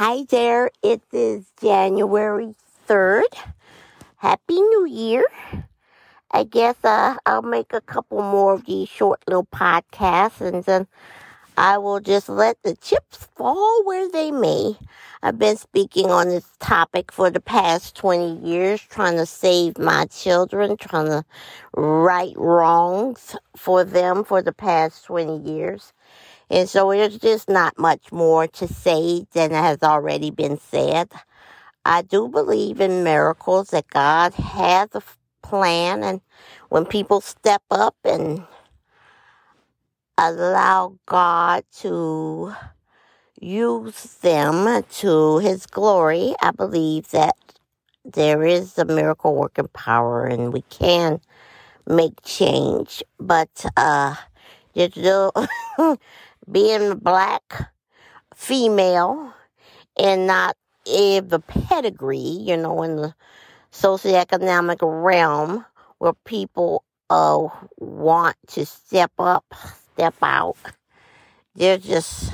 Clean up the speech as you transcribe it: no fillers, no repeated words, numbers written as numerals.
Hi there, it is January 3rd. Happy New Year. I guess I'll make a couple more of these short little podcasts, and then I will just let the chips fall where they may. I've been speaking on this topic for the past 20 years, trying to save my children, trying to right wrongs for them for the past 20 years. And so there's just not much more to say than has already been said. I do believe in miracles, that God has a plan, and when people step up and allow God to use them to His glory, I believe that there is a miracle working power and we can make change. But being black female and not in the pedigree, in the socioeconomic realm where people want to step up, step out. They're just